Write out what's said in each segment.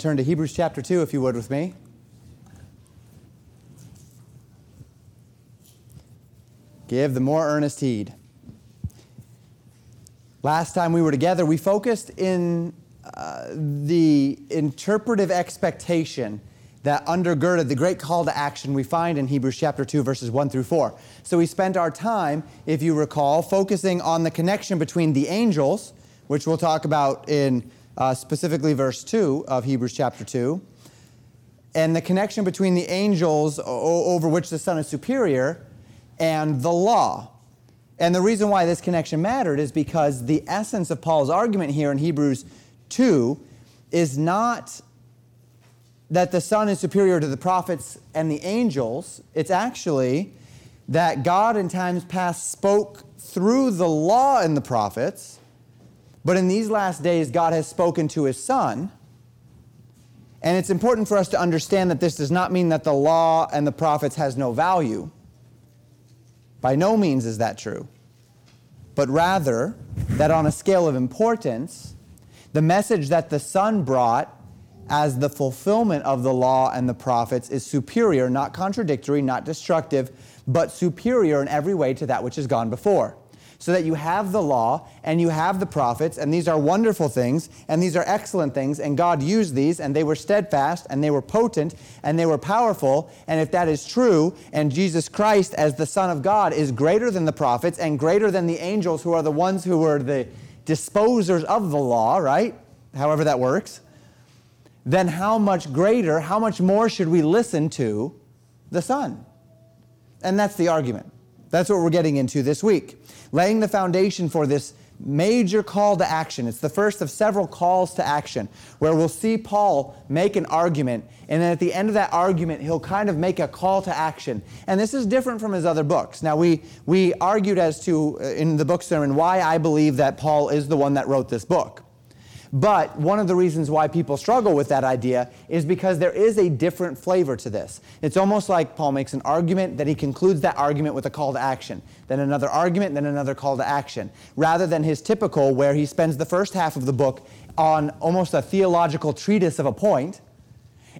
Turn to Hebrews chapter 2, if you would, with me. Give the more earnest heed. Last time we were together, we focused in the interpretive expectation that undergirded the great call to action we find in Hebrews chapter 2, verses 1 through 4. So we spent our time, if you recall, focusing on the connection between the angels, which we'll talk about in specifically verse 2 of Hebrews chapter 2, and the connection between the angels over which the Son is superior and the law. And the reason why this connection mattered is because the essence of Paul's argument here in Hebrews 2 is not that the Son is superior to the prophets and the angels. It's actually that God in times past spoke through the law and the prophets, but in these last days, God has spoken to His Son. And it's important for us to understand that this does not mean that the law and the prophets has no value. By no means is that true. But rather, that on a scale of importance, the message that the Son brought as the fulfillment of the law and the prophets is superior, not contradictory, not destructive, but superior in every way to that which has gone before. So that you have the law and you have the prophets, and these are wonderful things, and these are excellent things, and God used these, and they were steadfast, and they were potent, and they were powerful. And if that is true, and Jesus Christ as the Son of God is greater than the prophets and greater than the angels, who are the ones who were the disposers of the law, right? However that works. Then how much greater, how much more should we listen to the Son? And that's the argument. That's what we're getting into this week. Laying the foundation for this major call to action. It's the first of several calls to action where we'll see Paul make an argument, and then at the end of that argument, he'll kind of make a call to action. And this is different from his other books. Now, we argued as to, in the book sermon, why I believe that Paul is the one that wrote this book. But one of the reasons why people struggle with that idea is because there is a different flavor to this. It's almost like Paul makes an argument, then he concludes that argument with a call to action, then another argument, then another call to action, rather than his typical where he spends the first half of the book on almost a theological treatise of a point,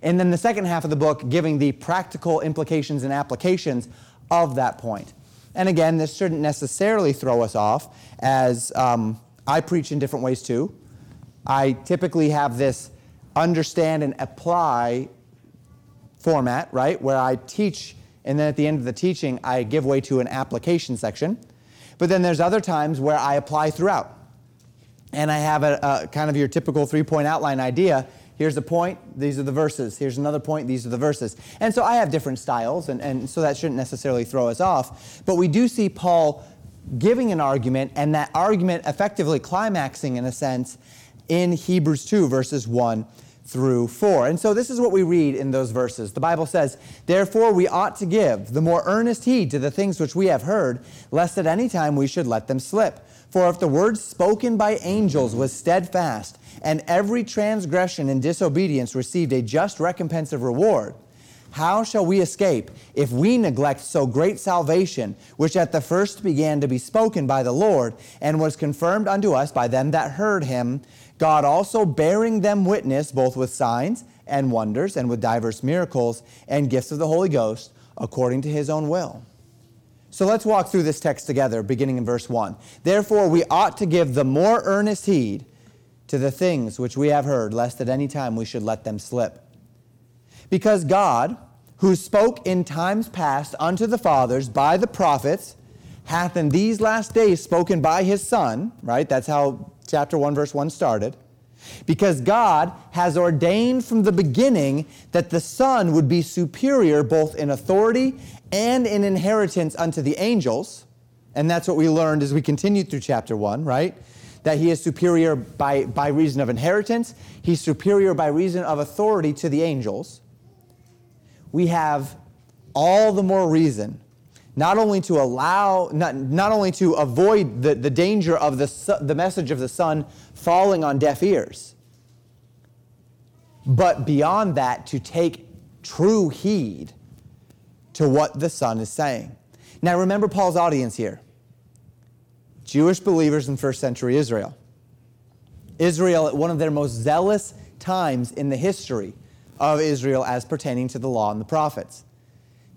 and then the second half of the book giving the practical implications and applications of that point. And again, this shouldn't necessarily throw us off, as I preach in different ways too. I typically have this understand and apply format, right, where I teach, and then at the end of the teaching, I give way to an application section. But then there's other times where I apply throughout. And I have a kind of your typical three-point outline idea. Here's the point, these are the verses. Here's another point, these are the verses. And so I have different styles, and so that shouldn't necessarily throw us off. But we do see Paul giving an argument, and that argument effectively climaxing, in a sense, in Hebrews 2, verses 1 through 4. And so this is what we read in those verses. The Bible says, "Therefore we ought to give the more earnest heed to the things which we have heard, lest at any time we should let them slip. For if the word spoken by angels was steadfast, and every transgression and disobedience received a just recompense of reward, how shall we escape if we neglect so great salvation, which at the first began to be spoken by the Lord, and was confirmed unto us by them that heard him, God also bearing them witness, both with signs and wonders, and with diverse miracles and gifts of the Holy Ghost, according to his own will." So let's walk through this text together, beginning in verse 1. "Therefore we ought to give the more earnest heed to the things which we have heard, lest at any time we should let them slip. Because God, who spoke in times past unto the fathers by the prophets, hath in these last days spoken by his Son," right? That's how chapter 1, verse 1 started. "Because God has ordained from the beginning that the Son would be superior both in authority and in inheritance unto the angels." And that's what we learned as we continued through chapter 1, right? That he is superior by reason of inheritance. He's superior by reason of authority to the angels. We have all the more reason not only to allow, not only to avoid the danger of the message of the Son falling on deaf ears, but beyond that, to take true heed to what the Son is saying. Now remember Paul's audience here. Jewish believers in first century Israel. Israel at one of their most zealous times in the history of Israel as pertaining to the law and the prophets.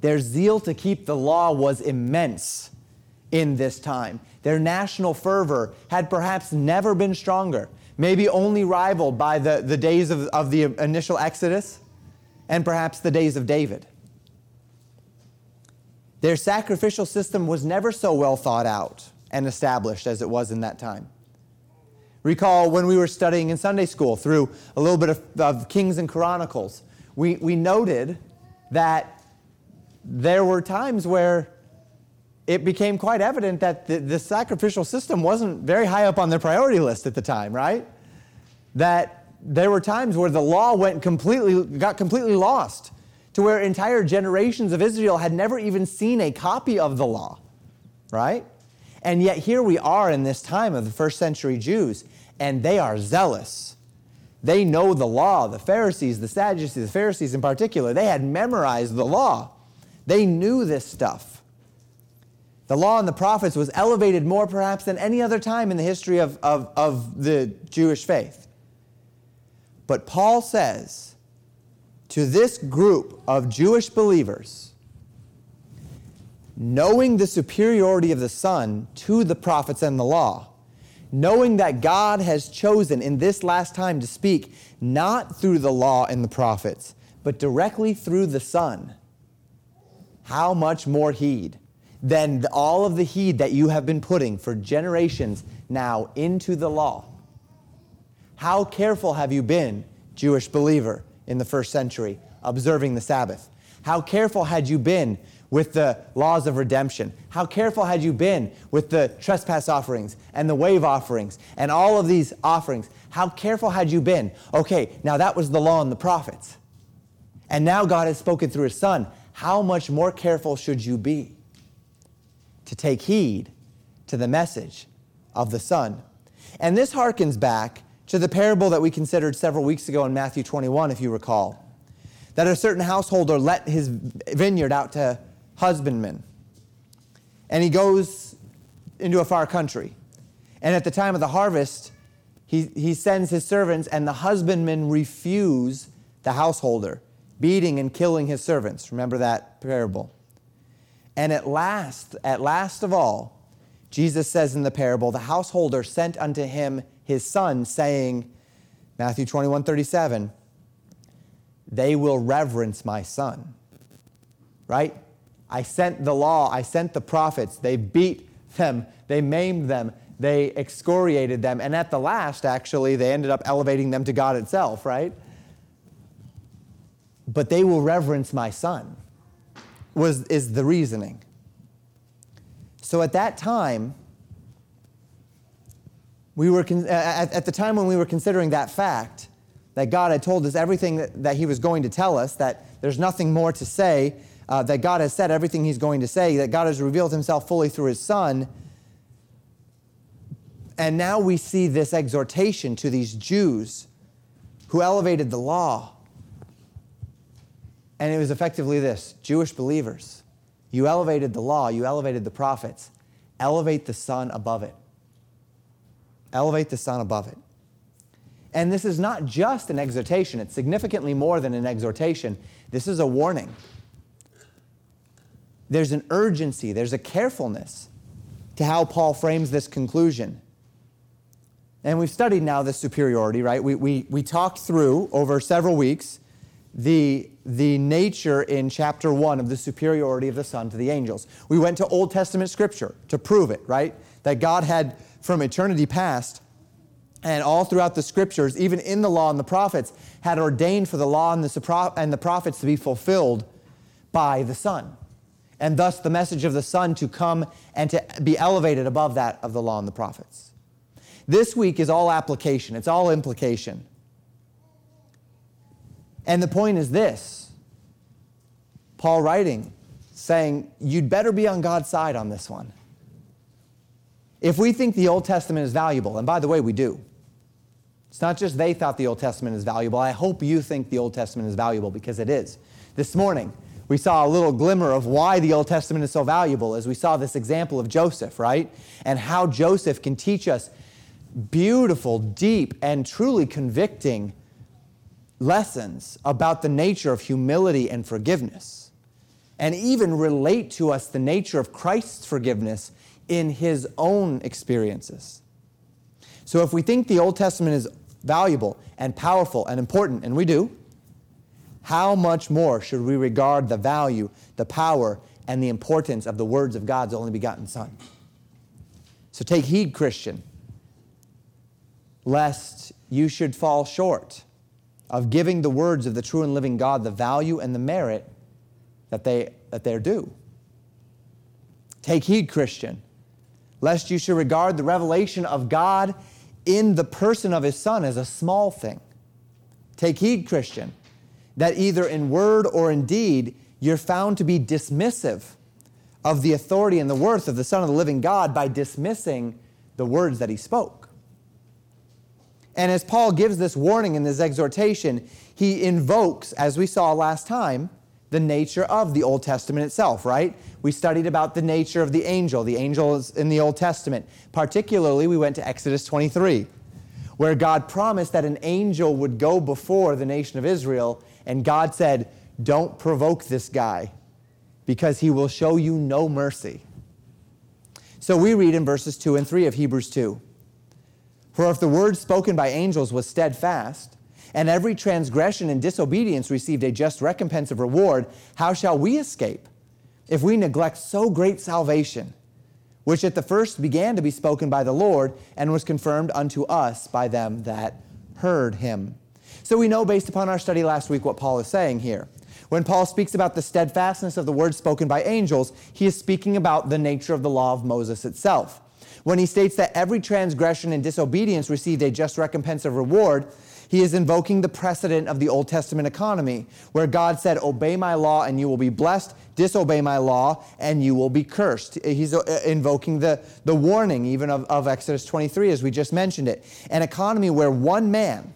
Their zeal to keep the law was immense in this time. Their national fervor had perhaps never been stronger, maybe only rivaled by the days of the initial Exodus and perhaps the days of David. Their sacrificial system was never so well thought out and established as it was in that time. Recall when we were studying in Sunday school through a little bit of Kings and Chronicles, we noted that there were times where it became quite evident that the sacrificial system wasn't very high up on their priority list at the time, right? That there were times where the law got completely lost, to where entire generations of Israel had never even seen a copy of the law, right? And yet here we are in this time of the first century Jews, and they are zealous. They know the law. The Pharisees, the Sadducees, the Pharisees in particular, they had memorized the law. They knew this stuff. The law and the prophets was elevated more perhaps than any other time in the history of the Jewish faith. But Paul says to this group of Jewish believers, knowing the superiority of the Son to the prophets and the law, knowing that God has chosen in this last time to speak not through the law and the prophets, but directly through the Son, how much more heed than all of the heed that you have been putting for generations now into the law? How careful have you been, Jewish believer, in the first century, observing the Sabbath? How careful had you been with the laws of redemption? How careful had you been with the trespass offerings and the wave offerings and all of these offerings? How careful had you been? Okay, now that was the law and the prophets. And now God has spoken through His Son. How much more careful should you be to take heed to the message of the Son? And this harkens back to the parable that we considered several weeks ago in Matthew 21, if you recall, that a certain householder let his vineyard out to husbandman. And he goes into a far country. And at the time of the harvest, he sends his servants, and the husbandmen refuse the householder, beating and killing his servants. Remember that parable. And at last of all, Jesus says in the parable, the householder sent unto him his son, saying, Matthew 21:37, they will reverence my son. Right? I sent the law, I sent the prophets, they beat them, they maimed them, they excoriated them, and at the last, actually, they ended up elevating them to God itself, right? But they will reverence my son, is the reasoning. So at that time, at the time when we were considering that fact, that God had told us everything that He was going to tell us, that there's nothing more to say, that God has said everything He's going to say, that God has revealed Himself fully through His Son. And now we see this exhortation to these Jews who elevated the law. And it was effectively this: Jewish believers, you elevated the law, you elevated the prophets. Elevate the Son above it. Elevate the Son above it. And this is not just an exhortation. It's significantly more than an exhortation. This is a warning. There's an urgency, there's a carefulness to how Paul frames this conclusion. And we've studied now this superiority, right? We talked through, over several weeks, the nature in chapter 1 of the superiority of the Son to the angels. We went to Old Testament Scripture to prove it, right? That God had, from eternity past, and all throughout the Scriptures, even in the law and the prophets, had ordained for the law and the prophets to be fulfilled by the Son. And thus the message of the Son to come and to be elevated above that of the law and the prophets. This week is all application. It's all implication. And the point is this. Paul writing, saying, you'd better be on God's side on this one. If we think the Old Testament is valuable, and by the way, we do. It's not just they thought the Old Testament is valuable. I hope you think the Old Testament is valuable, because it is. This morning, we saw a little glimmer of why the Old Testament is so valuable as we saw this example of Joseph, right? And how Joseph can teach us beautiful, deep, and truly convicting lessons about the nature of humility and forgiveness, and even relate to us the nature of Christ's forgiveness in his own experiences. So if we think the Old Testament is valuable and powerful and important, and we do, how much more should we regard the value, the power, and the importance of the words of God's only begotten Son? So take heed, Christian, lest you should fall short of giving the words of the true and living God the value and the merit that they're due. Take heed, Christian, lest you should regard the revelation of God in the person of his Son as a small thing. Take heed, Christian, that either in word or in deed, you're found to be dismissive of the authority and the worth of the Son of the living God by dismissing the words that he spoke. And as Paul gives this warning in this exhortation, he invokes, as we saw last time, the nature of the Old Testament itself, right? We studied about the nature of the angel. The angel is in the Old Testament. Particularly, we went to Exodus 23, where God promised that an angel would go before the nation of Israel, and God said, "Don't provoke this guy, because he will show you no mercy." So we read in verses 2 and 3 of Hebrews 2, "For if the word spoken by angels was steadfast, and every transgression and disobedience received a just recompense of reward, how shall we escape if we neglect so great salvation, which at the first began to be spoken by the Lord and was confirmed unto us by them that heard him?" So we know based upon our study last week what Paul is saying here. When Paul speaks about the steadfastness of the word spoken by angels, he is speaking about the nature of the law of Moses itself. When he states that every transgression and disobedience received a just recompense of reward, he is invoking the precedent of the Old Testament economy, where God said, "Obey my law and you will be blessed, disobey my law and you will be cursed." He's invoking the warning even of Exodus 23 as we just mentioned it. An economy where one man,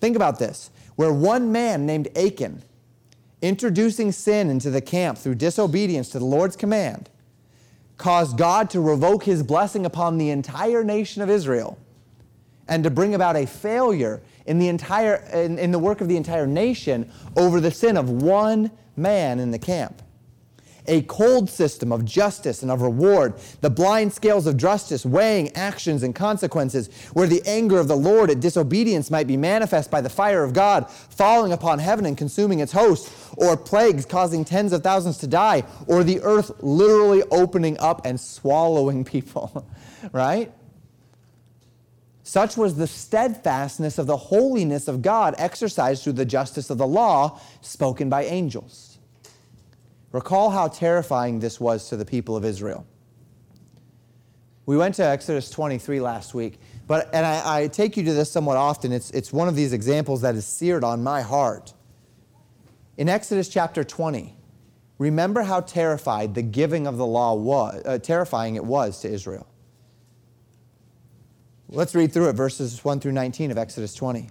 think about this, where one man named Achan, introducing sin into the camp through disobedience to the Lord's command, caused God to revoke his blessing upon the entire nation of Israel, and to bring about a failure in the work of the entire nation over the sin of one man in the camp. A cold system of justice and of reward, the blind scales of justice weighing actions and consequences, where the anger of the Lord at disobedience might be manifest by the fire of God falling upon heaven and consuming its host, or plagues causing tens of thousands to die, or the earth literally opening up and swallowing people, right? Such was the steadfastness of the holiness of God exercised through the justice of the law spoken by angels. Recall how terrifying this was to the people of Israel. We went to Exodus 23 last week, and I take you to this somewhat often. It's one of these examples that is seared on my heart. In Exodus chapter 20, remember how terrified the giving of the law was, terrifying it was to Israel. Let's read through it, verses 1 through 19 of Exodus 20.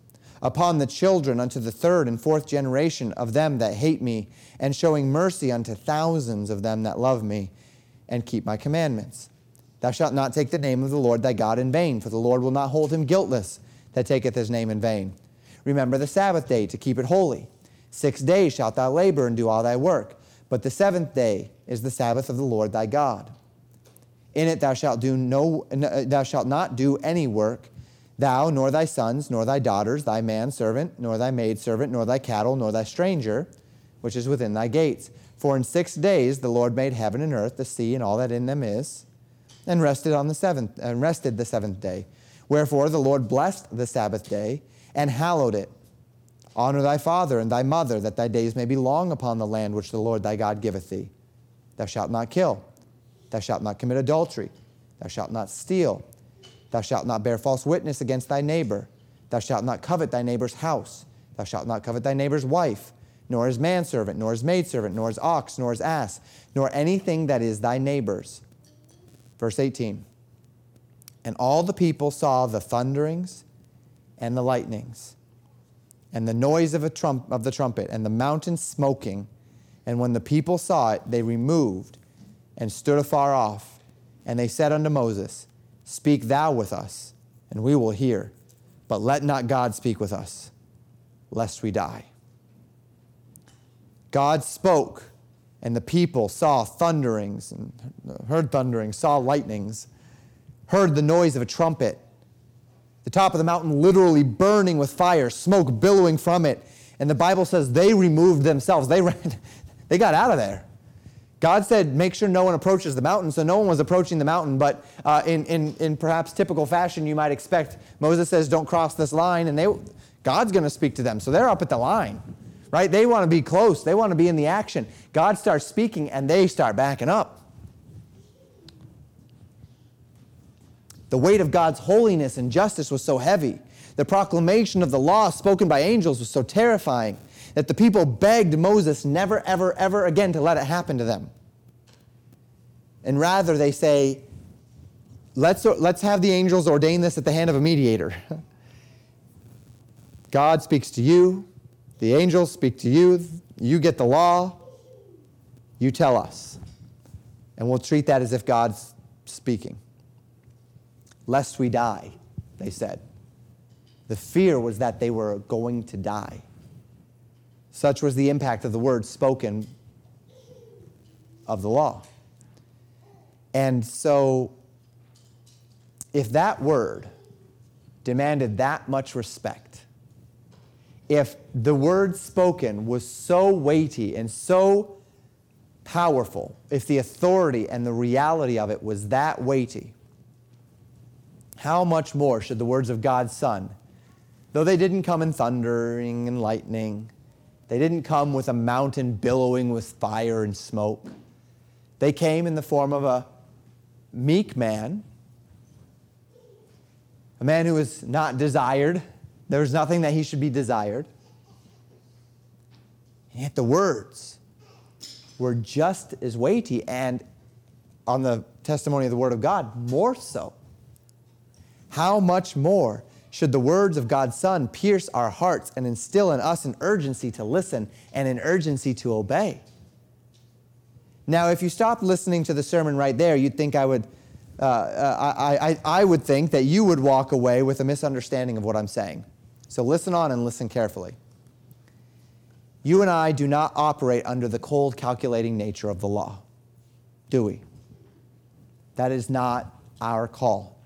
upon the children unto the third and fourth generation of them that hate me, and showing mercy unto thousands of them that love me, and keep my commandments. Thou shalt not take the name of the Lord thy God in vain, for the Lord will not hold him guiltless that taketh his name in vain. Remember the Sabbath day to keep it holy. 6 days shalt thou labor and do all thy work, but the seventh day is the Sabbath of the Lord thy God. In it thou shalt not do any work, thou, nor thy sons, nor thy daughters, thy manservant, nor thy maidservant, nor thy cattle, nor thy stranger, which is within thy gates. For in 6 days the Lord made heaven and earth, the sea, and all that in them is, and rested the seventh day. Wherefore the Lord blessed the Sabbath day, and hallowed it. Honor thy father and thy mother, that thy days may be long upon the land which the Lord thy God giveth thee. Thou shalt not kill. Thou shalt not commit adultery. Thou shalt not steal. Thou shalt not bear false witness against thy neighbor. Thou shalt not covet thy neighbor's house. Thou shalt not covet thy neighbor's wife, nor his manservant, nor his maidservant, nor his ox, nor his ass, nor anything that is thy neighbor's. Verse 18, and all the people saw the thunderings and the lightnings and the noise of the trumpet and the mountain smoking. And when the people saw it, they removed and stood afar off. And they said unto Moses, speak thou with us, and we will hear. But let not God speak with us, lest we die. God spoke, and the people saw thunderings, and heard thunderings, saw lightnings, heard the noise of a trumpet, the top of the mountain literally burning with fire, smoke billowing from it. And the Bible says they removed themselves. They ran, they got out of there. God said, make sure no one approaches the mountain. So no one was approaching the mountain, but in perhaps typical fashion you might expect, Moses says, don't cross this line, and God's going to speak to them. So they're up at the line, right? They want to be close. They want to be in the action. God starts speaking, and they start backing up. The weight of God's holiness and justice was so heavy. The proclamation of the law spoken by angels was so terrifying that the people begged Moses never, ever, ever again to let it happen to them. And rather they say, let's have the angels ordain this at the hand of a mediator. God speaks to you. The angels speak to you. You get the law. You tell us. And we'll treat that as if God's speaking. Lest we die, they said. The fear was that they were going to die. Such was the impact of the word spoken of the law. And so, if that word demanded that much respect, if the word spoken was so weighty and so powerful, if the authority and the reality of it was that weighty, how much more should the words of God's Son, though they didn't come in thundering and lightning, they didn't come with a mountain billowing with fire and smoke. They came in the form of a meek man, a man who was not desired. There was nothing that he should be desired. And yet the words were just as weighty and, on the testimony of the Word of God, more so. How much more should the words of God's Son pierce our hearts and instill in us an urgency to listen and an urgency to obey? Now, if you stopped listening to the sermon right there, you'd think I would think that you would walk away with a misunderstanding of what I'm saying. So listen on and listen carefully. You and I do not operate under the cold, calculating nature of the law, do we? That is not our call.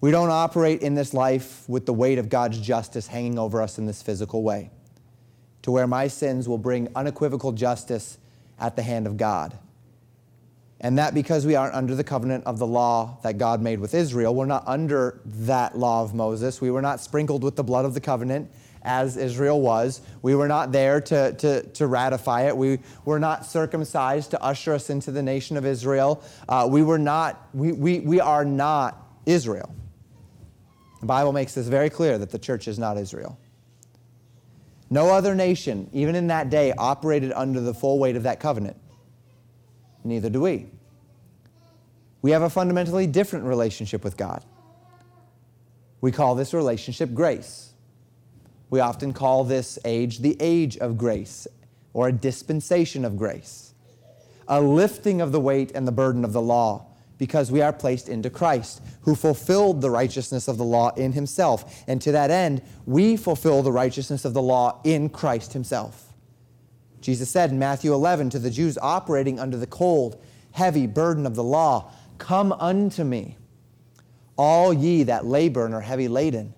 We don't operate in this life with the weight of God's justice hanging over us in this physical way, to where my sins will bring unequivocal justice at the hand of God. And that because we aren't under the covenant of the law that God made with Israel, we're not under that law of Moses. We were not sprinkled with the blood of the covenant as Israel was. We were not there to ratify it. We were not circumcised to usher us into the nation of Israel. We are not Israel. The Bible makes this very clear that the church is not Israel. No other nation, even in that day, operated under the full weight of that covenant. Neither do we. We have a fundamentally different relationship with God. We call this relationship grace. We often call this age the age of grace, or a dispensation of grace, a lifting of the weight and the burden of the law, because we are placed into Christ, who fulfilled the righteousness of the law in himself. And to that end, we fulfill the righteousness of the law in Christ himself. Jesus said in Matthew 11 to the Jews operating under the cold, heavy burden of the law, "Come unto me, all ye that labor and are heavy laden,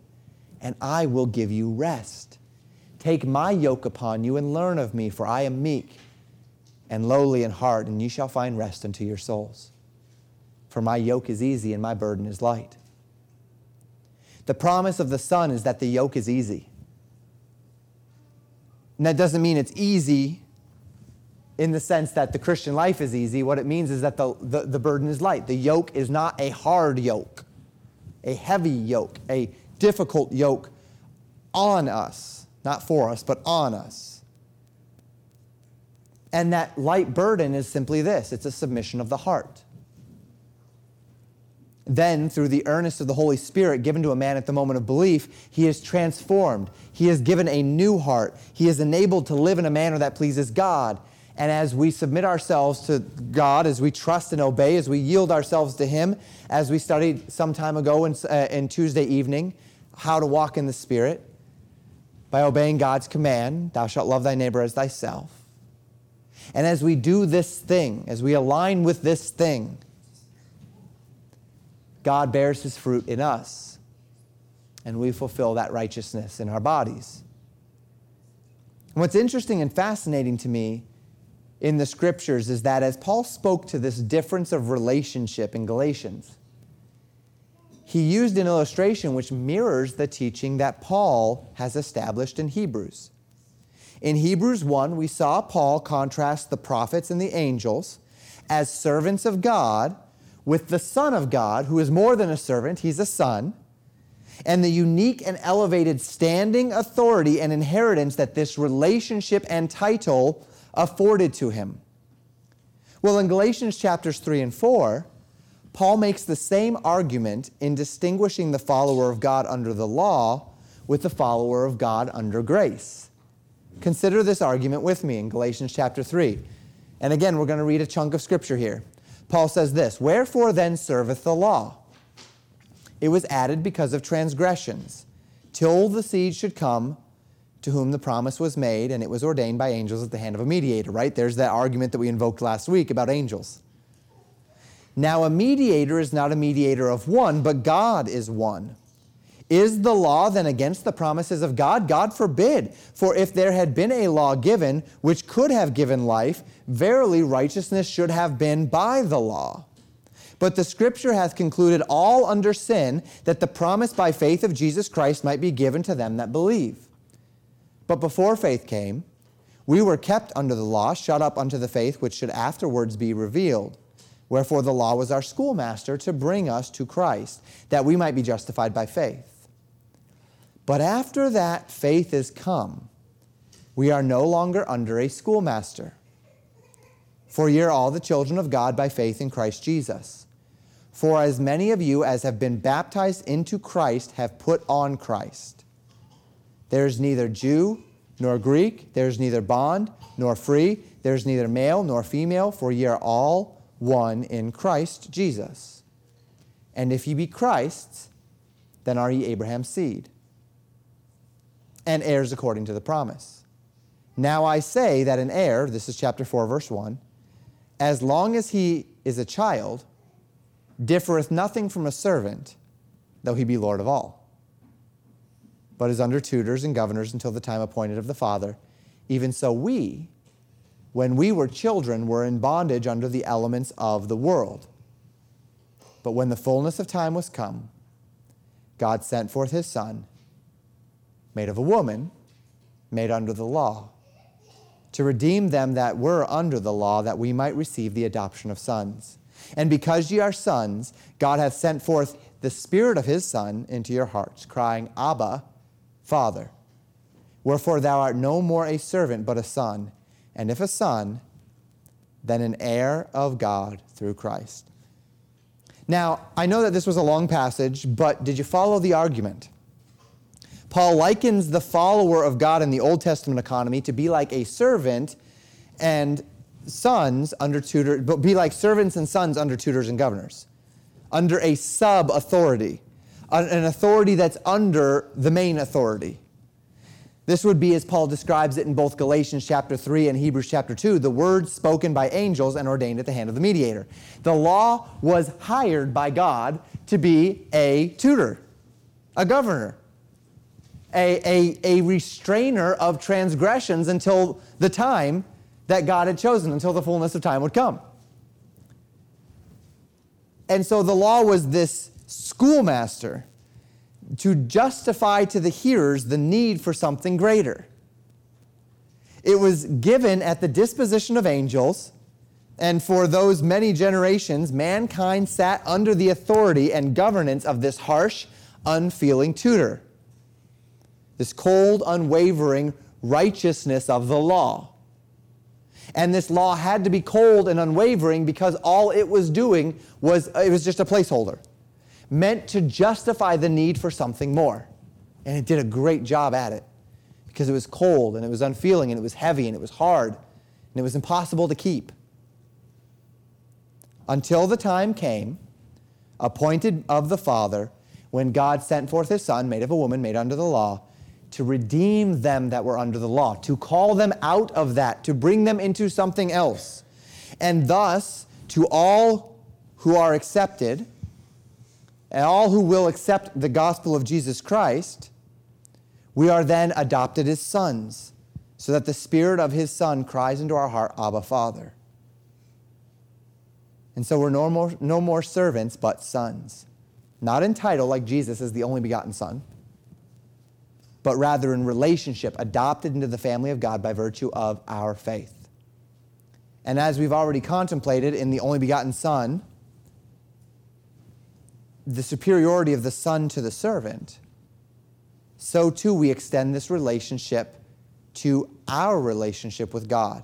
and I will give you rest. Take my yoke upon you and learn of me, for I am meek and lowly in heart, and ye shall find rest unto your souls. For my yoke is easy and my burden is light." The promise of the Son is that the yoke is easy. And that doesn't mean it's easy in the sense that the Christian life is easy. What it means is that the burden is light. The yoke is not a hard yoke, a heavy yoke, a difficult yoke on us. Not for us, but on us. And that light burden is simply this. It's a submission of the heart. Then, through the earnest of the Holy Spirit given to a man at the moment of belief, he is transformed. He is given a new heart. He is enabled to live in a manner that pleases God. And as we submit ourselves to God, as we trust and obey, as we yield ourselves to Him, as we studied some time ago in Tuesday evening, how to walk in the Spirit, by obeying God's command, thou shalt love thy neighbor as thyself. And as we do this thing, as we align with this thing, God bears His fruit in us, and we fulfill that righteousness in our bodies. And what's interesting and fascinating to me in the Scriptures is that as Paul spoke to this difference of relationship in Galatians, he used an illustration which mirrors the teaching that Paul has established in Hebrews. In Hebrews 1, we saw Paul contrast the prophets and the angels as servants of God with the Son of God, who is more than a servant, He's a son, and the unique and elevated standing, authority, and inheritance that this relationship and title afforded to Him. Well, in Galatians chapters 3 and 4, Paul makes the same argument in distinguishing the follower of God under the law with the follower of God under grace. Consider this argument with me in Galatians chapter 3. And again, we're going to read a chunk of Scripture here. Paul says this, "Wherefore then serveth the law? It was added because of transgressions, till the seed should come, to whom the promise was made, and it was ordained by angels at the hand of a mediator." Right? There's that argument that we invoked last week about angels. Now a mediator is not a mediator of one, but God is one. Is the law then against the promises of God? God forbid. For if there had been a law given, which could have given life, verily righteousness should have been by the law. But the Scripture hath concluded all under sin, that the promise by faith of Jesus Christ might be given to them that believe. But before faith came, we were kept under the law, shut up unto the faith which should afterwards be revealed. Wherefore the law was our schoolmaster to bring us to Christ, that we might be justified by faith. But after that faith is come, we are no longer under a schoolmaster. For ye are all the children of God by faith in Christ Jesus. For as many of you as have been baptized into Christ have put on Christ. There is neither Jew nor Greek, there is neither bond nor free, there is neither male nor female, for ye are all one in Christ Jesus. And if ye be Christ's, then are ye Abraham's seed, and heirs according to the promise. Now I say that an heir, this is chapter 4, verse 1, as long as he is a child, differeth nothing from a servant, though he be Lord of all, but is under tutors and governors until the time appointed of the Father. Even so we, when we were children, were in bondage under the elements of the world. But when the fullness of time was come, God sent forth His Son, made of a woman, made under the law, to redeem them that were under the law, that we might receive the adoption of sons. And because ye are sons, God hath sent forth the Spirit of His Son into your hearts, crying, Abba, Father. Wherefore thou art no more a servant, but a son. And if a son, then an heir of God through Christ. Now, I know that this was a long passage, but did you follow the argument? Paul likens the follower of God in the Old Testament economy to be like a servant and sons under tutors, but be like servants and sons under tutors and governors, under a sub-authority, an authority that's under the main authority. This would be, as Paul describes it in both Galatians chapter 3 and Hebrews chapter 2, the words spoken by angels and ordained at the hand of the mediator. The law was hired by God to be a tutor, a governor, a restrainer of transgressions until the time that God had chosen, until the fullness of time would come. And so the law was this schoolmaster to justify to the hearers the need for something greater. It was given at the disposition of angels, and for those many generations, mankind sat under the authority and governance of this harsh, unfeeling tutor, this cold, unwavering righteousness of the law. And this law had to be cold and unwavering because all it was doing was, it was just a placeholder, meant to justify the need for something more. And it did a great job at it because it was cold and it was unfeeling and it was heavy and it was hard and it was impossible to keep. Until the time came, appointed of the Father, when God sent forth his Son, made of a woman, made under the law, to redeem them that were under the law, to call them out of that, to bring them into something else. And thus, to all who are accepted, and all who will accept the gospel of Jesus Christ, we are then adopted as sons, so that the Spirit of his Son cries into our heart, Abba, Father. And so we're no more servants, but sons. Not in title, like Jesus is the only begotten Son, but rather in relationship, adopted into the family of God by virtue of our faith. And as we've already contemplated in the only begotten Son, the superiority of the Son to the servant, so too we extend this relationship to our relationship with God.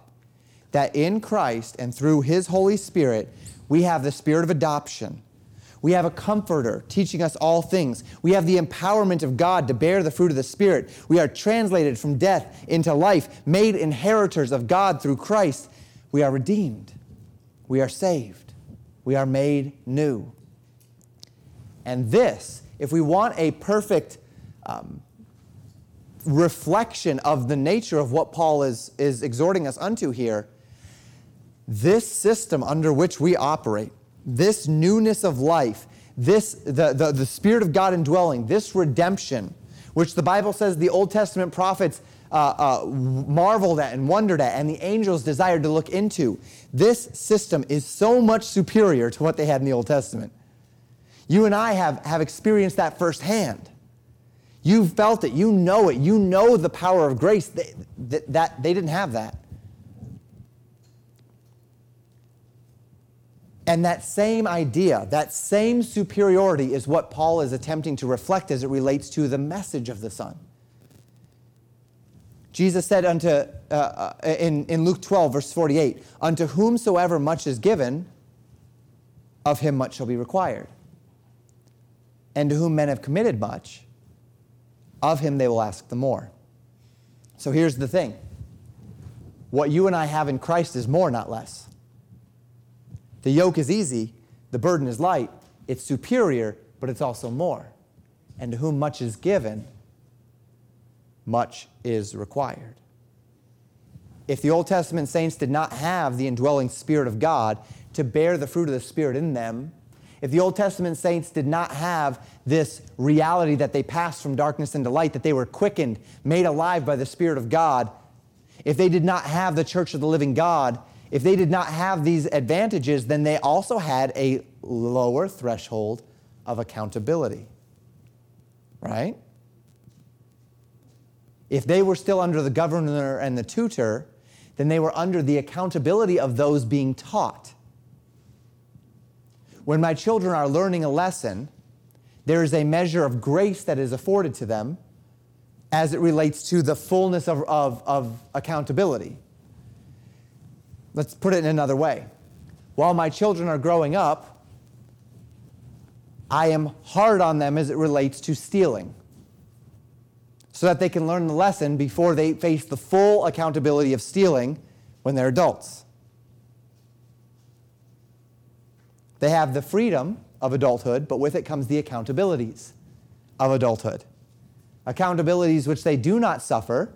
That in Christ and through his Holy Spirit, we have the spirit of adoption. We have a comforter teaching us all things. We have the empowerment of God to bear the fruit of the Spirit. We are translated from death into life, made inheritors of God through Christ. We are redeemed. We are saved. We are made new. And this, if we want a perfect reflection of the nature of what Paul is exhorting us unto here, this system under which we operate, this newness of life, this the Spirit of God indwelling, this redemption, which the Bible says the Old Testament prophets marveled at and wondered at, and the angels desired to look into, this system is so much superior to what they had in the Old Testament. You and I have experienced that firsthand. You've felt it. You know it. You know the power of grace. They didn't have that. And that same idea, that same superiority is what Paul is attempting to reflect as it relates to the message of the Son. Jesus said unto, in Luke 12, verse 48, unto whomsoever much is given, of him much shall be required. And to whom men have committed much, of him they will ask the more. So here's the thing. What you and I have in Christ is more, not less. The yoke is easy, the burden is light, it's superior, but it's also more. And to whom much is given, much is required. If the Old Testament saints did not have the indwelling Spirit of God to bear the fruit of the Spirit in them, if the Old Testament saints did not have this reality that they passed from darkness into light, that they were quickened, made alive by the Spirit of God, if they did not have the Church of the Living God, if they did not have these advantages, then they also had a lower threshold of accountability, right? If they were still under the governor and the tutor, then they were under the accountability of those being taught. When my children are learning a lesson, there is a measure of grace that is afforded to them as it relates to the fullness of accountability. Let's put it in another way. While my children are growing up, I am hard on them as it relates to stealing, so that they can learn the lesson before they face the full accountability of stealing when they're adults. They have the freedom of adulthood, but with it comes the accountabilities of adulthood. Accountabilities which they do not suffer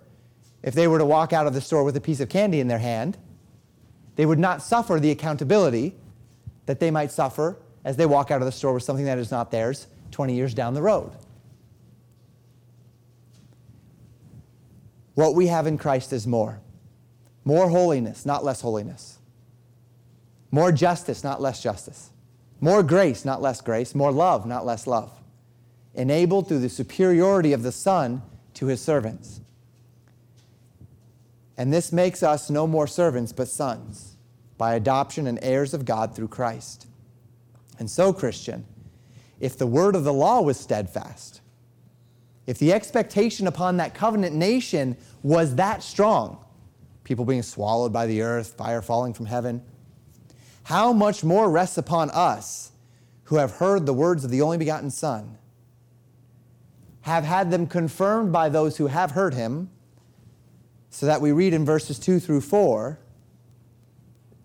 if they were to walk out of the store with a piece of candy in their hand. They would not suffer the accountability that they might suffer as they walk out of the store with something that is not theirs 20 years down the road. What we have in Christ is more. More holiness, not less holiness. More justice, not less justice. More grace, not less grace. More love, not less love. Enabled through the superiority of the Son to his servants. And this makes us no more servants but sons, by adoption and heirs of God through Christ. And so, Christian, if the word of the law was steadfast, if the expectation upon that covenant nation was that strong, people being swallowed by the earth, fire falling from heaven. How much more rests upon us who have heard the words of the only begotten Son, have had them confirmed by those who have heard him, so that we read in verses 2-4,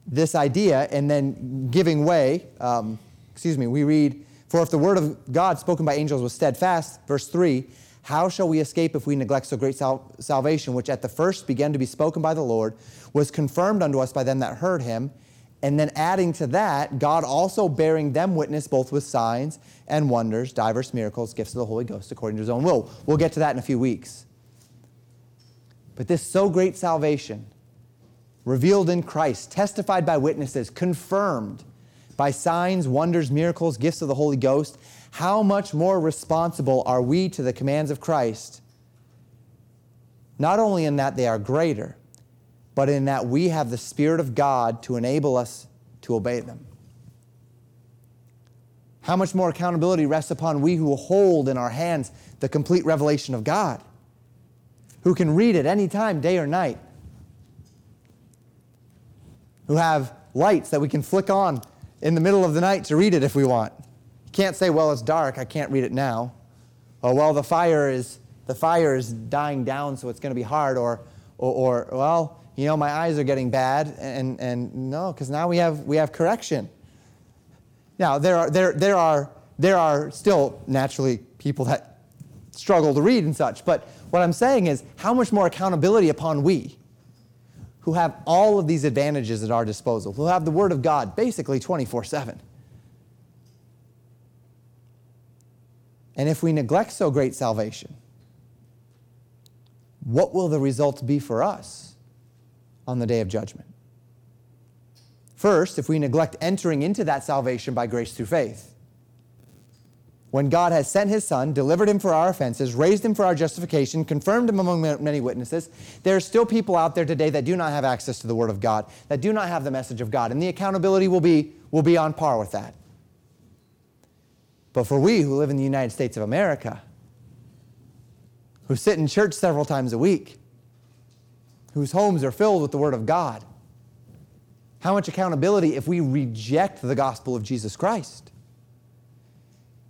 this idea, and then giving way, we read, for if the word of God spoken by angels was steadfast, verse 3, how shall we escape if we neglect so great salvation, which at the first began to be spoken by the Lord, was confirmed unto us by them that heard him, and then adding to that, God also bearing them witness both with signs and wonders, diverse miracles, gifts of the Holy Ghost according to his own will. We'll get to that in a few weeks. But this so great salvation, revealed in Christ, testified by witnesses, confirmed by signs, wonders, miracles, gifts of the Holy Ghost, how much more responsible are we to the commands of Christ? Not only in that they are greater, but in that we have the Spirit of God to enable us to obey them. How much more accountability rests upon we who hold in our hands the complete revelation of God, who can read it any time, day or night, who have lights that we can flick on in the middle of the night to read it if we want. You can't say, well, it's dark, I can't read it now. Or, well, the fire is dying down, so it's going to be hard. Or well, you know, my eyes are getting bad, and no, because now we have correction. Now there are still naturally people that struggle to read and such, but what I'm saying is how much more accountability upon we who have all of these advantages at our disposal, who have the Word of God basically 24/7. And if we neglect so great salvation, what will the results be for us on the day of judgment? First, if we neglect entering into that salvation by grace through faith, when God has sent his Son, delivered him for our offenses, raised him for our justification, confirmed him among many witnesses, there are still people out there today that do not have access to the Word of God, that do not have the message of God, and the accountability will be on par with that. But for we who live in the United States of America, who sit in church several times a week, whose homes are filled with the Word of God, how much accountability if we reject the gospel of Jesus Christ?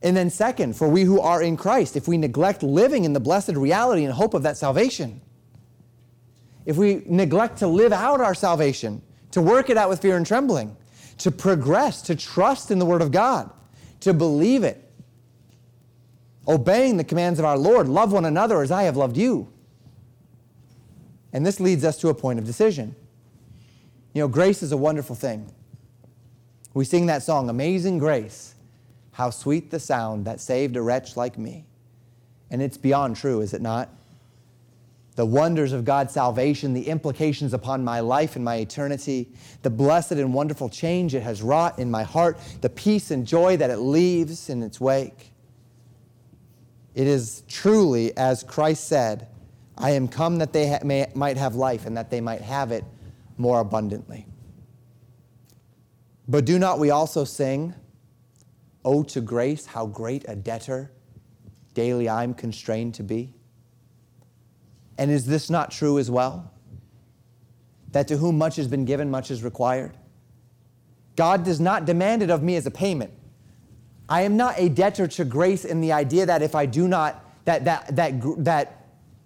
And then second, for we who are in Christ, if we neglect living in the blessed reality and hope of that salvation, if we neglect to live out our salvation, to work it out with fear and trembling, to progress, to trust in the Word of God, to believe it, obeying the commands of our Lord, love one another as I have loved you. And this leads us to a point of decision. You know, grace is a wonderful thing. We sing that song, Amazing Grace, how sweet the sound that saved a wretch like me. And it's beyond true, is it not? The wonders of God's salvation, the implications upon my life and my eternity, the blessed and wonderful change it has wrought in my heart, the peace and joy that it leaves in its wake. It is truly, as Christ said, I am come that they might have life and that they might have it more abundantly. But do not we also sing, O to grace, how great a debtor daily I'm constrained to be? And is this not true as well? That to whom much has been given, much is required. God does not demand it of me as a payment. I am not a debtor to grace in the idea that if I do not, that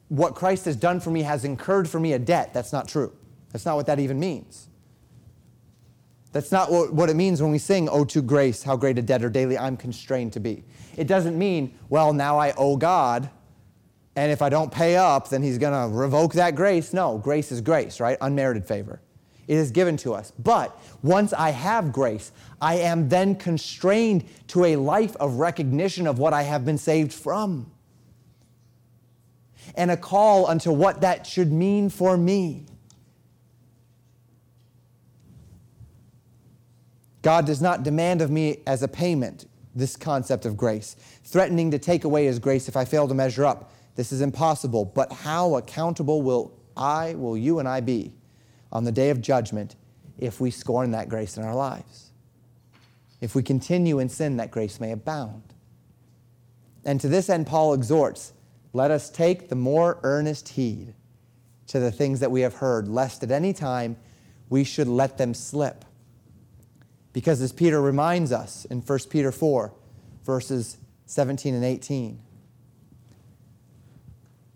what Christ has done for me has incurred for me a debt. That's not true. That's not what that even means. That's not what it means when we sing, O to grace, how great a debtor daily I'm constrained to be. It doesn't mean, well, now I owe God, and if I don't pay up, then he's going to revoke that grace. No, grace is grace, right? Unmerited favor. It is given to us. But once I have grace, I am then constrained to a life of recognition of what I have been saved from, and a call unto what that should mean for me. God does not demand of me as a payment this concept of grace, threatening to take away his grace if I fail to measure up. This is impossible, but how accountable will you and I be on the day of judgment if we scorn that grace in our lives? If we continue in sin, that grace may abound. And to this end, Paul exhorts, let us take the more earnest heed to the things that we have heard, lest at any time we should let them slip. Because as Peter reminds us in 1 Peter 4, verses 17 and 18,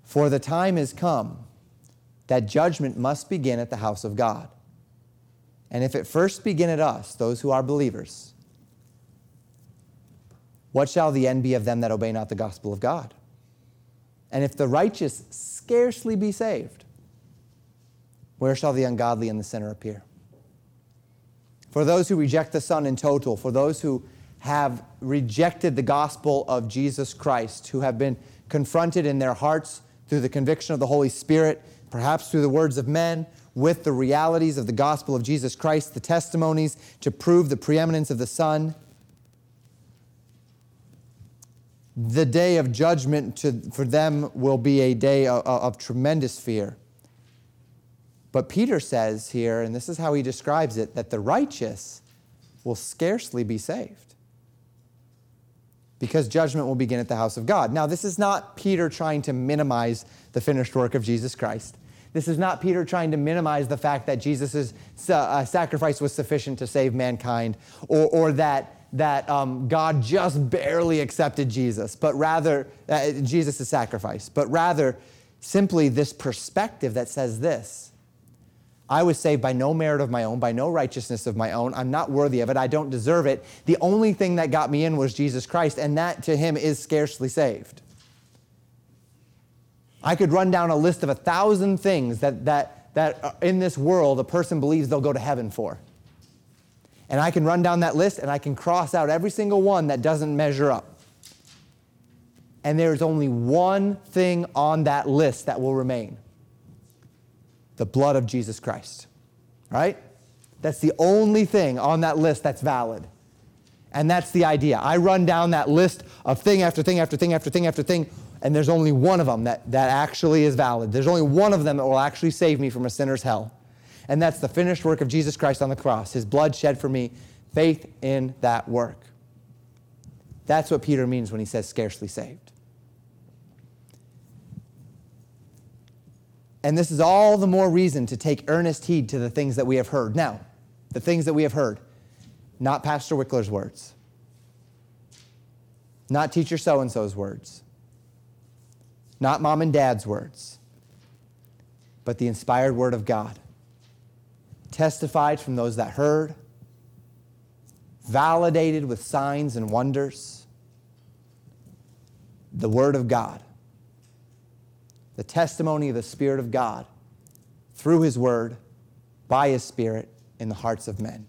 "For the time is come that judgment must begin at the house of God. And if it first begin at us, those who are believers, what shall the end be of them that obey not the gospel of God? And if the righteous scarcely be saved, where shall the ungodly and the sinner appear?" For those who reject the Son in total, for those who have rejected the gospel of Jesus Christ, who have been confronted in their hearts through the conviction of the Holy Spirit, perhaps through the words of men, with the realities of the gospel of Jesus Christ, the testimonies to prove the preeminence of the Son, the day of judgment for them will be a day of tremendous fear. But Peter says here, and this is how he describes it, that the righteous will scarcely be saved because judgment will begin at the house of God. Now, this is not Peter trying to minimize the finished work of Jesus Christ. This is not Peter trying to minimize the fact that Jesus' sacrifice was sufficient to save mankind, or that God just barely accepted Jesus, but rather Jesus' sacrifice, but rather simply this perspective that says this: I was saved by no merit of my own, by no righteousness of my own. I'm not worthy of it. I don't deserve it. The only thing that got me in was Jesus Christ, and that to him is scarcely saved. I could run down a list of 1,000 things that in this world a person believes they'll go to heaven for. And I can run down that list and I can cross out every single one that doesn't measure up. And there is only one thing on that list that will remain: the blood of Jesus Christ, right? That's the only thing on that list that's valid. And that's the idea. I run down that list of thing after thing after thing after thing after thing, and there's only one of them that actually is valid. There's only one of them that will actually save me from a sinner's hell. And that's the finished work of Jesus Christ on the cross, his blood shed for me, faith in that work. That's what Peter means when he says scarcely saved. And this is all the more reason to take earnest heed to the things that we have heard. Now, the things that we have heard, not Pastor Wickler's words, not teacher so-and-so's words, not mom and dad's words, but the inspired word of God, testified from those that heard, validated with signs and wonders. The word of God, the testimony of the Spirit of God, through his word, by his Spirit, in the hearts of men.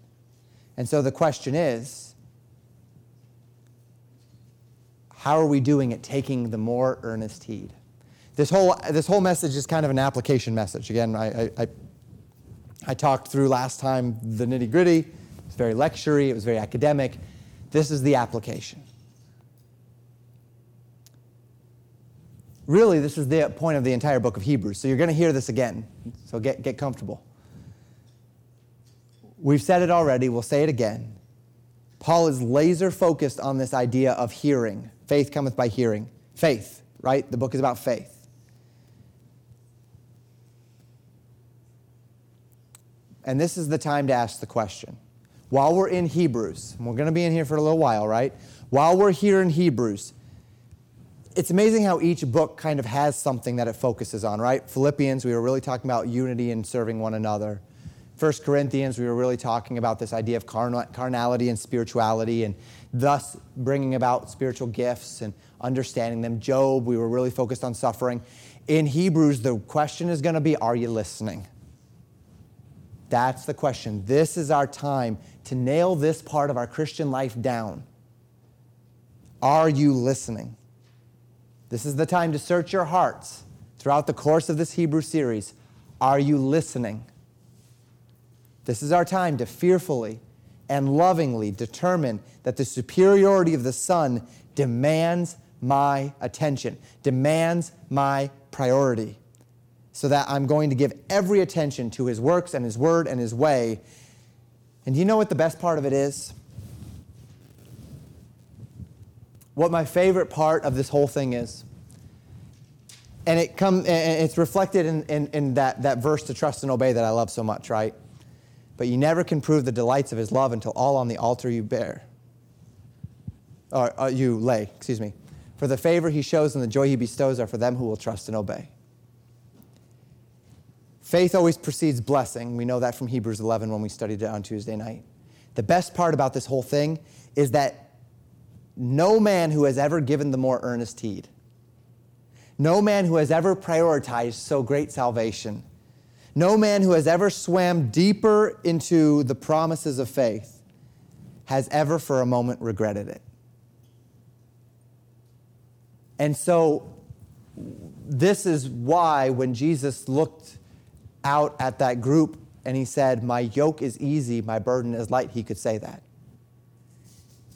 And so the question is, how are we doing at taking the more earnest heed? This whole message is kind of an application message. Again, I talked through last time the nitty-gritty. It was very lecture-y. It was very academic. This is the application. Really, this is the point of the entire book of Hebrews. So you're going to hear this again. So get comfortable. We've said it already. We'll say it again. Paul is laser-focused on this idea of hearing. Faith cometh by hearing. Faith, right? The book is about faith. And this is the time to ask the question. While we're in Hebrews, and we're going to be in here for a little while, right? While we're here in Hebrews, it's amazing how each book kind of has something that it focuses on, right? Philippians, we were really talking about unity and serving one another. 1 Corinthians, we were really talking about this idea of carnality and spirituality, and thus bringing about spiritual gifts and understanding them. Job, we were really focused on suffering. In Hebrews, the question is going to be, are you listening? That's the question. This is our time to nail this part of our Christian life down. Are you listening? This is the time to search your hearts throughout the course of this Hebrew series. Are you listening? This is our time to fearfully and lovingly determine that the superiority of the Son demands my attention, demands my priority, so that I'm going to give every attention to his works and his word and his way. And you know what the best part of it is? What my favorite part of this whole thing is? And it's reflected in that verse to trust and obey that I love so much, right? But you never can prove the delights of his love until all on the altar you bear. Or you lay, excuse me. For the favor he shows and the joy he bestows are for them who will trust and obey. Faith always precedes blessing. We know that from Hebrews 11 when we studied it on Tuesday night. The best part about this whole thing is that no man who has ever given the more earnest heed, no man who has ever prioritized so great salvation, no man who has ever swam deeper into the promises of faith has ever for a moment regretted it. And so this is why when Jesus looked out at that group and he said, my yoke is easy, my burden is light, he could say that.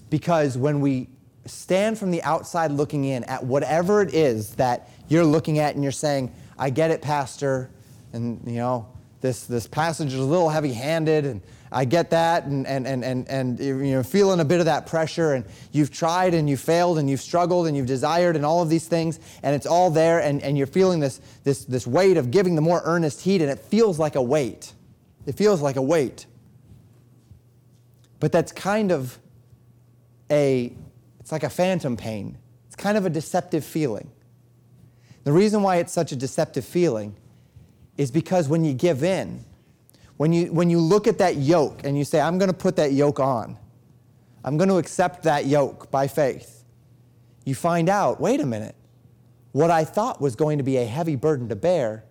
Because when we stand from the outside looking in at whatever it is that you're looking at and you're saying, I get it, Pastor, and you know, this passage is a little heavy-handed, and I get that, and you know, feeling a bit of that pressure, and you've tried and you failed and you've struggled and you've desired and all of these things, and it's all there, and you're feeling this weight of giving the more earnest heed, and it feels like a weight. It feels like a weight. But that's kind of it's like a phantom pain. It's kind of a deceptive feeling. The reason why it's such a deceptive feeling is because when you give in, when you look at that yoke and you say, I'm going to put that yoke on, I'm going to accept that yoke by faith, you find out, wait a minute, what I thought was going to be a heavy burden to bear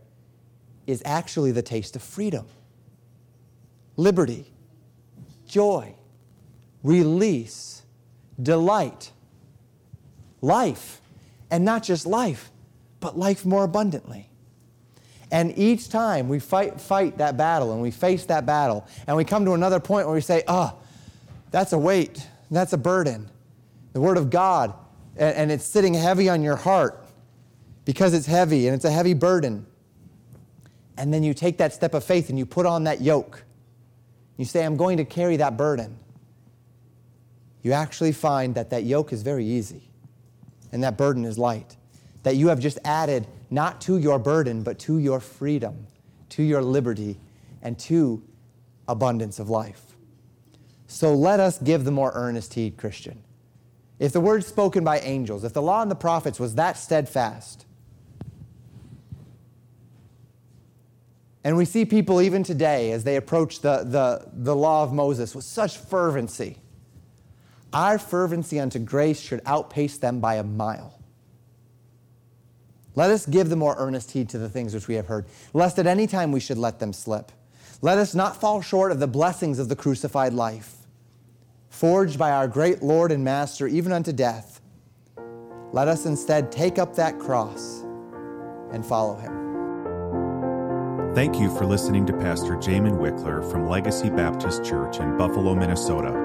is actually the taste of freedom, liberty, joy, release, delight, life, and not just life, but life more abundantly. And each time we fight that battle and we face that battle and we come to another point where we say, that's a weight, that's a burden. The Word of God, and it's sitting heavy on your heart because it's heavy and it's a heavy burden. And then you take that step of faith and you put on that yoke. You say, I'm going to carry that burden. You actually find that yoke is very easy and that burden is light. That you have just added not to your burden, but to your freedom, to your liberty, and to abundance of life. So let us give the more earnest heed, Christian. If the word spoken by angels, if the law and the prophets was that steadfast, and we see people even today as they approach the law of Moses with such fervency, our fervency unto grace should outpace them by a mile. Let us give the more earnest heed to the things which we have heard, lest at any time we should let them slip. Let us not fall short of the blessings of the crucified life, forged by our great Lord and Master, even unto death. Let us instead take up that cross and follow him. Thank you for listening to Pastor Jamin Wickler from Legacy Baptist Church in Buffalo, Minnesota.